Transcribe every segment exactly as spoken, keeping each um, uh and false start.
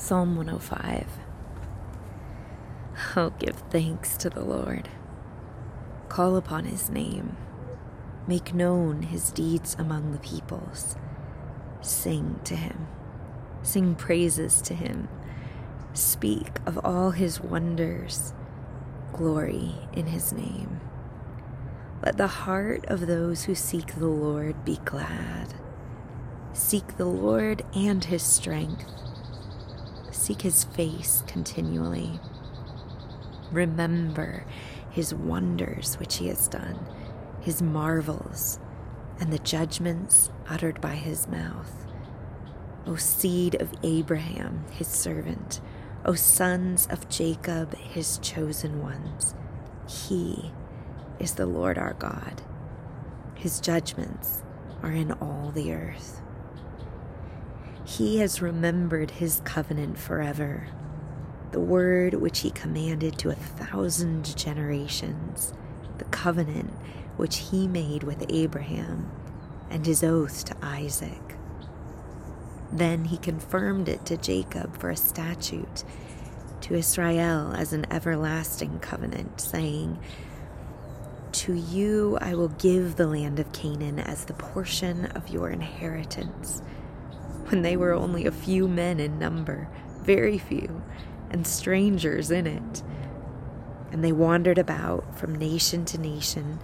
Psalm one oh five. Oh, give thanks to the Lord. Call upon his name. Make known his deeds among the peoples. Sing to him. Sing praises to him. Speak of all his wonders. Glory in his name. Let the heart of those who seek the Lord be glad. Seek the Lord and his strength. Seek his face continually. Remember his wonders which he has done, his marvels, and the judgments uttered by his mouth. O seed of Abraham, his servant, O sons of Jacob, his chosen ones, he is the Lord our God. His judgments are in all the earth. He has remembered his covenant forever, the word which he commanded to a thousand generations, the covenant which he made with Abraham, and his oath to Isaac. Then he confirmed it to Jacob for a statute, to Israel as an everlasting covenant, saying, "To you I will give the land of Canaan as the portion of your inheritance." When they were only a few men in number, very few, and strangers in it. And they wandered about from nation to nation,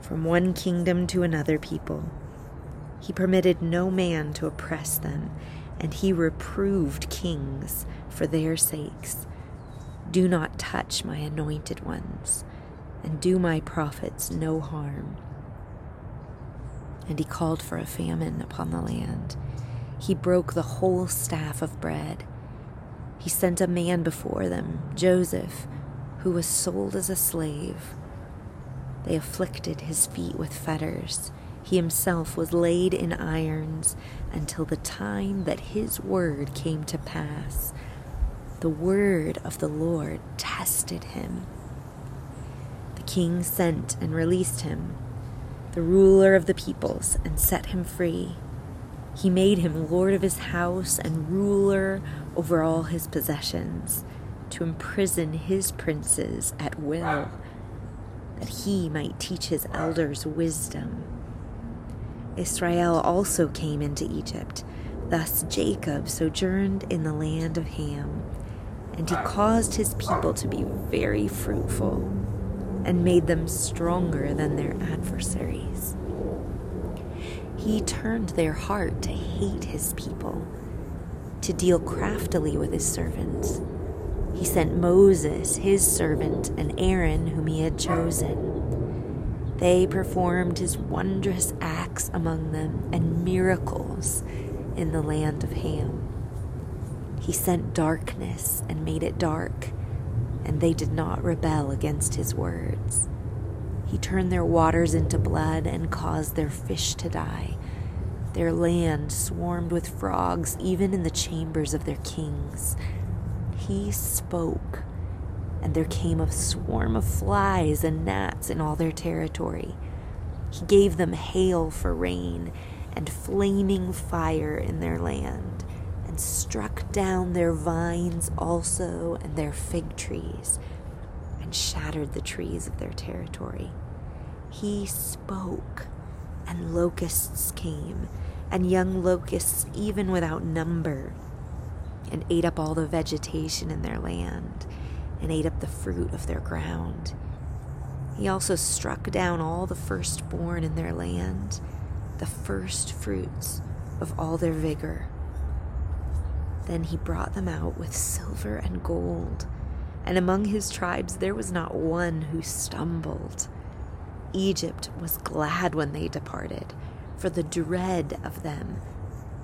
from one kingdom to another people. He permitted no man to oppress them, and he reproved kings for their sakes. "Do not touch my anointed ones, and do my prophets no harm." And he called for a famine upon the land. He broke the whole staff of bread. He sent a man before them, Joseph, who was sold as a slave. They afflicted his feet with fetters. He himself was laid in irons until the time that his word came to pass. The word of the Lord tested him. The king sent and released him, the ruler of the peoples, and set him free. He made him lord of his house and ruler over all his possessions, to imprison his princes at will, that he might teach his elders wisdom. Israel also came into Egypt. Thus Jacob sojourned in the land of Ham, and he caused his people to be very fruitful and made them stronger than their adversaries. He turned their heart to hate his people, to deal craftily with his servants. He sent Moses, his servant, and Aaron, whom he had chosen. They performed his wondrous acts among them and miracles in the land of Ham. He sent darkness and made it dark, and they did not rebel against his words. He turned their waters into blood and caused their fish to die. Their land swarmed with frogs, even in the chambers of their kings. He spoke, and there came a swarm of flies and gnats in all their territory. He gave them hail for rain and flaming fire in their land, and struck down their vines also and their fig trees, and shattered the trees of their territory. He spoke, and locusts came, and young locusts even without number, and ate up all the vegetation in their land, and ate up the fruit of their ground. He also struck down all the firstborn in their land, the first fruits of all their vigor. Then he brought them out with silver and gold, and among his tribes there was not one who stumbled. Egypt was glad when they departed, for the dread of them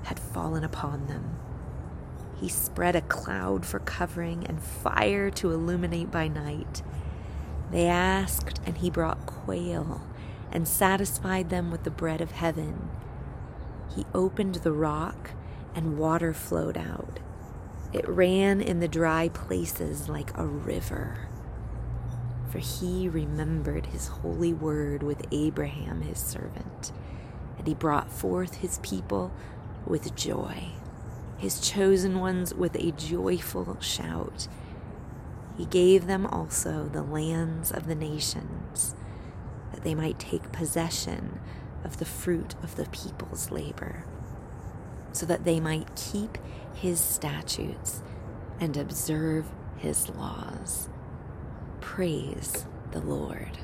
had fallen upon them. He spread a cloud for covering and fire to illuminate by night. They asked, and he brought quail and satisfied them with the bread of heaven. He opened the rock, and water flowed out. It ran in the dry places like a river. For he remembered his holy word with Abraham his servant, and he brought forth his people with joy. his chosen ones with a joyful shout. He gave them also the lands of the nations, that they might take possession of the fruit of the people's labor, so that they might keep his statutes and observe his laws. Praise the Lord.